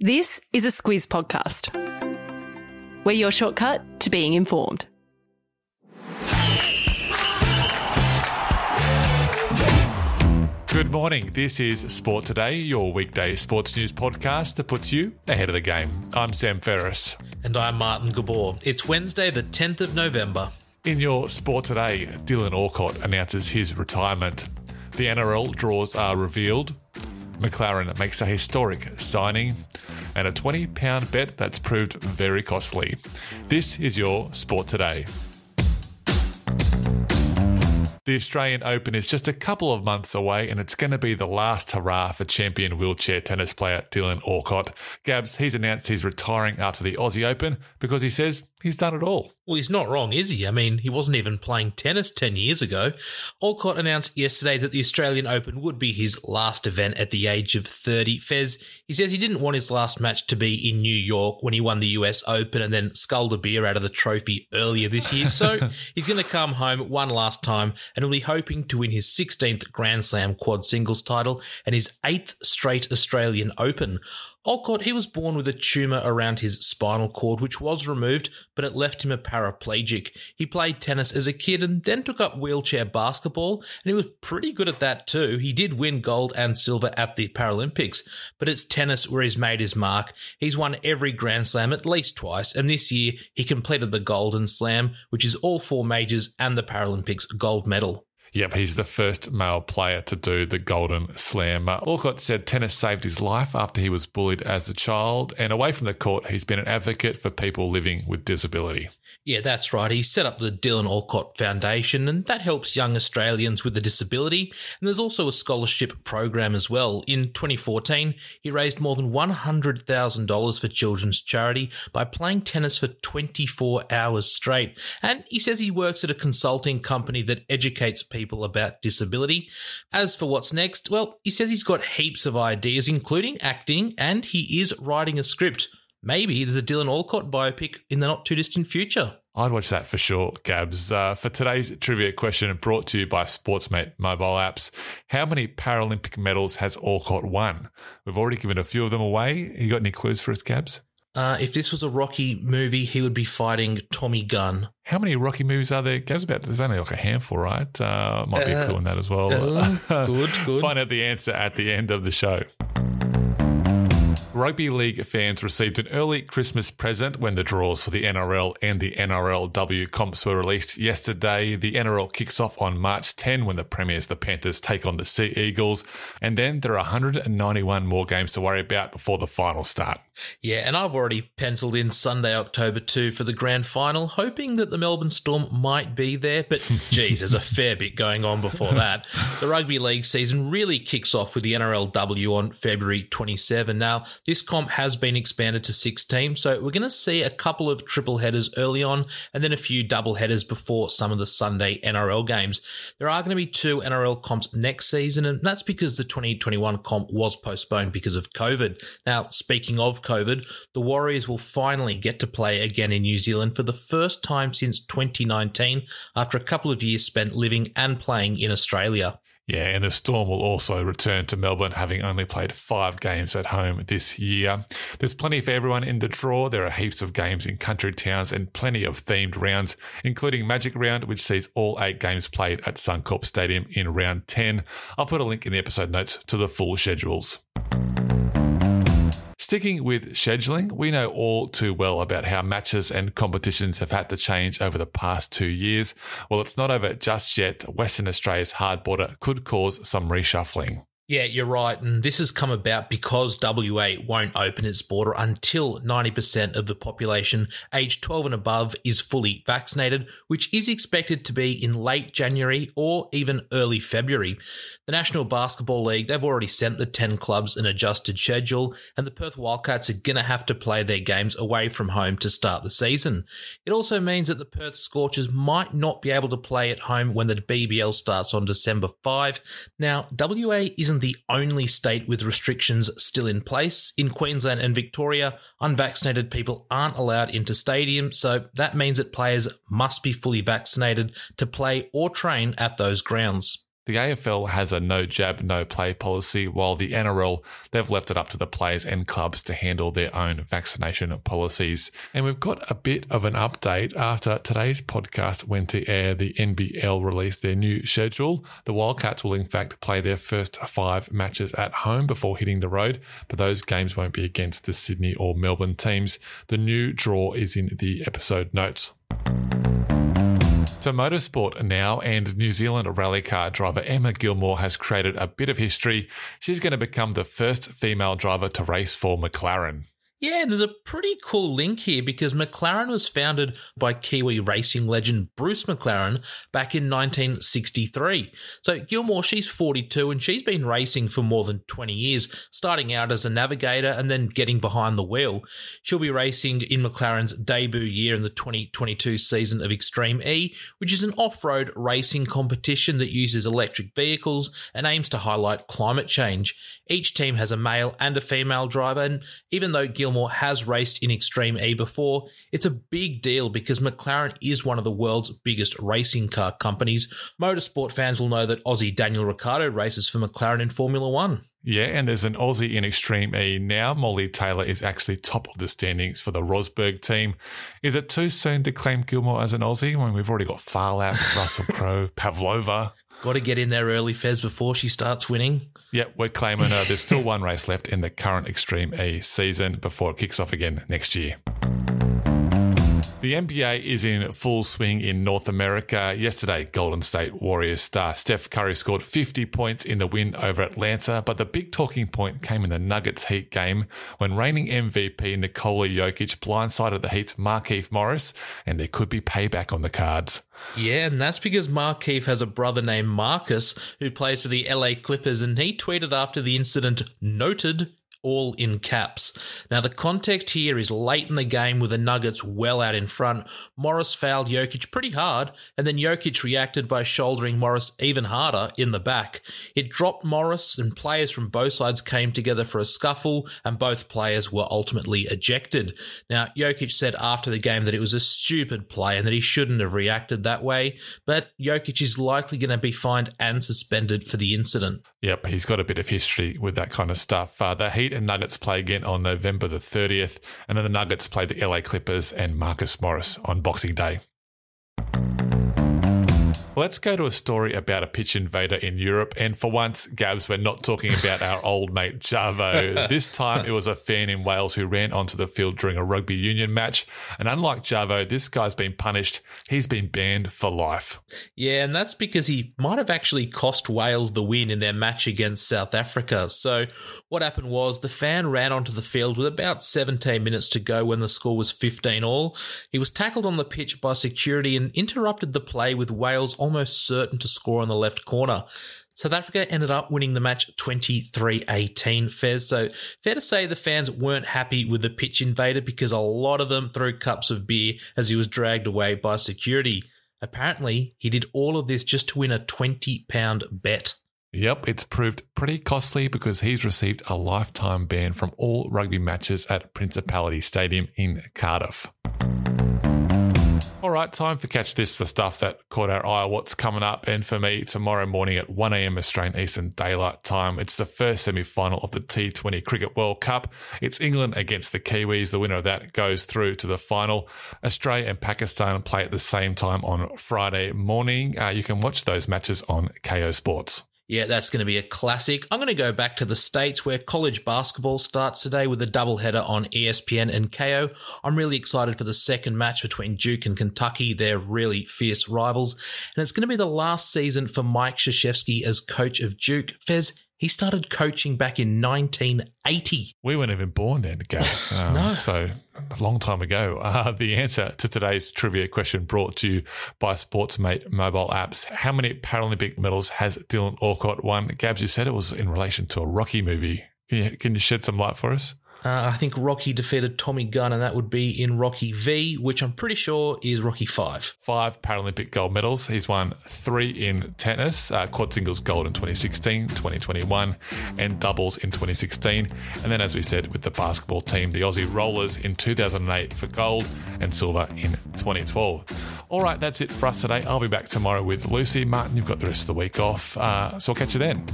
This is a Squiz podcast. We're your shortcut to being informed. Good morning. This is Sport Today, your weekday sports news podcast that puts you ahead of the game. I'm Sam Ferris. And I'm Martin Gabor. It's Wednesday, the 10th of November. In your Sport Today, Dylan Alcott announces his retirement. The NRL draws are revealed. McLaren makes a historic signing. And a £20 bet that's proved very costly. This is your Sport Today. The Australian Open is just a couple of months away and it's going to be the last hurrah for champion wheelchair tennis player Dylan Alcott. Gabs, he's announced he's retiring after the Aussie Open because he says he's done it all. Well, he's not wrong, is he? I mean, he wasn't even playing tennis 10 years ago. Alcott announced yesterday that the Australian Open would be his last event at the age of 30. Fez, he says he didn't want his last match to be in New York when he won the US Open and then sculled a beer out of the trophy earlier this year. So he's going to come home one last time and will be hoping to win his 16th Grand Slam quad singles title and his 8th straight Australian Open. Alcott, he was born with a tumour around his spinal cord, which was removed, but it left him a paraplegic. He played tennis as a kid and then took up wheelchair basketball, and he was pretty good at that too. He did win gold and silver at the Paralympics, but it's tennis where he's made his mark. He's won every Grand Slam at least twice, and this year he completed the Golden Slam, which is all four majors and the Paralympics gold medal. Yep, he's the first male player to do the Golden Slam. Alcott said tennis saved his life after he was bullied as a child, and away from the court, he's been an advocate for people living with disability. Yeah, that's right. He set up the Dylan Alcott Foundation, and that helps young Australians with a disability. And there's also a scholarship program as well. In 2014, he raised more than $100,000 for children's charity by playing tennis for 24 hours straight. And he says he works at a consulting company that educates people about disability. As for what's next, well, he says he's got heaps of ideas, including acting, and he is writing a script. Maybe there's a Dylan Alcott biopic in the not-too-distant future. I'd watch that for sure, Gabs. For today's trivia question, brought to you by Sportsmate Mobile Apps, how many Paralympic medals has Alcott won? We've already given a few of them away. You got any clues for us, Gabs? If this was a Rocky movie, he would be fighting Tommy Gunn. How many Rocky movies are there? There's only like a handful, right? Might be a clue in that as well. Good. Find out the answer at the end of the show. Rugby league fans received an early Christmas present when the draws for the NRL and the NRLW comps were released yesterday. The NRL kicks off on March 10 when the Premiers, the Panthers, take on the Sea Eagles. And then there are 191 more games to worry about before the final start. Yeah, and I've already penciled in Sunday, October 2 for the grand final, hoping that the Melbourne Storm might be there. But geez, there's a fair bit going on before that. The rugby league season really kicks off with the NRLW on February 27. Now, this comp has been expanded to 6 teams, so we're going to see a couple of triple headers early on and then a few double headers before some of the Sunday NRL games. There are going to be 2 NRL comps next season, and that's because the 2021 comp was postponed because of COVID. Now, speaking of COVID, the Warriors will finally get to play again in New Zealand for the first time since 2019 after a couple of years spent living and playing in Australia. Yeah, and the Storm will also return to Melbourne, having only played 5 games at home this year. There's plenty for everyone in the draw. There are heaps of games in country towns and plenty of themed rounds, including Magic Round, which sees all 8 games played at Suncorp Stadium in round 10. I'll put a link in the episode notes to the full schedules. Sticking with scheduling, we know all too well about how matches and competitions have had to change over the past 2 years. Well, it's not over just yet. Western Australia's hard border could cause some reshuffling. Yeah, you're right, and this has come about because WA won't open its border until 90% of the population aged 12 and above is fully vaccinated, which is expected to be in late January or even early February. The National Basketball League, they've already sent the 10 clubs an adjusted schedule, and the Perth Wildcats are going to have to play their games away from home to start the season. It also means that the Perth Scorchers might not be able to play at home when the BBL starts on December 5. Now, WA isn't the only state with restrictions still in place. In Queensland and Victoria, unvaccinated people aren't allowed into stadiums, so that means that players must be fully vaccinated to play or train at those grounds. The AFL has a no jab, no play policy, while the NRL, they've left it up to the players and clubs to handle their own vaccination policies. And we've got a bit of an update after today's podcast went to air. The NBL released their new schedule. The Wildcats will in fact play their first 5 matches at home before hitting the road, but those games won't be against the Sydney or Melbourne teams. The new draw is in the episode notes. For motorsport now, and New Zealand rally car driver Emma Gilmore has created a bit of history. She's going to become the first female driver to race for McLaren. Yeah, there's a pretty cool link here because McLaren was founded by Kiwi racing legend Bruce McLaren back in 1963. So Gilmore, she's 42 and she's been racing for more than 20 years, starting out as a navigator and then getting behind the wheel. She'll be racing in McLaren's debut year in the 2022 season of Extreme E, which is an off-road racing competition that uses electric vehicles and aims to highlight climate change. Each team has a male and a female driver, and even though Gilmore has raced in Extreme E before, it's a big deal because McLaren is one of the world's biggest racing car companies. Motorsport fans will know that Aussie Daniel Ricciardo races for McLaren in Formula One. Yeah, and there's an Aussie in Extreme E now. Molly Taylor is actually top of the standings for the Rosberg team. Is it too soon to claim Gilmore as an Aussie? I mean, we've already got Farlap, Russell Crowe, Pavlova. Got to get in there early, Fez, before she starts winning. Yep, we're claiming her. There's still one race left in the current Extreme E season before it kicks off again next year. The NBA is in full swing in North America. Yesterday, Golden State Warriors star Steph Curry scored 50 points in the win over Atlanta, but the big talking point came in the Nuggets Heat game when reigning MVP Nikola Jokic blindsided the Heat's Markieff Morris, and there could be payback on the cards. Yeah, and that's because Markieff has a brother named Marcus who plays for the LA Clippers, and he tweeted after the incident, "Noted," all in caps. Now, the context here is late in the game with the Nuggets well out in front. Morris fouled Jokic pretty hard, and then Jokic reacted by shouldering Morris even harder in the back. It dropped Morris, and players from both sides came together for a scuffle, and both players were ultimately ejected. Now, Jokic said after the game that it was a stupid play and that he shouldn't have reacted that way, but Jokic is likely going to be fined and suspended for the incident. Yep, he's got a bit of history with that kind of stuff. The Heat and Nuggets play again on November the 30th, and then the Nuggets play the LA Clippers and Marcus Morris on Boxing Day. Let's go to a story about a pitch invader in Europe. And for once, Gabs, we're not talking about our old mate Jarvo. This time it was a fan in Wales who ran onto the field during a rugby union match. And unlike Jarvo, this guy's been punished. He's been banned for life. Yeah, and that's because he might have actually cost Wales the win in their match against South Africa. So what happened was the fan ran onto the field with about 17 minutes to go when the score was 15-all. He was tackled on the pitch by security and interrupted the play with Wales almost certain to score on the left corner. South Africa ended up winning the match 23-18, Fez. So fair to say the fans weren't happy with the pitch invader because a lot of them threw cups of beer as he was dragged away by security. Apparently, he did all of this just to win a £20 bet. Yep, it's proved pretty costly because he's received a lifetime ban from all rugby matches at Principality Stadium in Cardiff. All right, time for Catch This, the stuff that caught our eye, what's coming up. And for me, tomorrow morning at 1 a.m. Australian Eastern Daylight Time, it's the first semi-final of the T20 Cricket World Cup. It's England against the Kiwis. The winner of that goes through to the final. Australia and Pakistan play at the same time on Friday morning. You can watch those matches on Kayo Sports. Yeah, that's going to be a classic. I'm going to go back to the States where college basketball starts today with a doubleheader on ESPN and KO. I'm really excited for the second match between Duke and Kentucky. They're really fierce rivals. And it's going to be the last season for Mike Krzyzewski as coach of Duke. Fez, he started coaching back in 1980. We weren't even born then, Gabs. No. So a long time ago. The answer to today's trivia question brought to you by Sportsmate Mobile Apps. How many Paralympic medals has Dylan Alcott won? Gabs, you said it was in relation to a Rocky movie. Can you shed some light for us? I think Rocky defeated Tommy Gunn, and that would be in Rocky V, which I'm pretty sure is Rocky V. 5 Paralympic gold medals. He's won 3 in tennis, quad singles gold in 2016, 2021, and doubles in 2016. And then, as we said, with the basketball team, the Aussie Rollers in 2008 for gold and silver in 2012. All right, that's it for us today. I'll be back tomorrow with Lucy. Martin, you've got the rest of the week off, so I'll catch you then.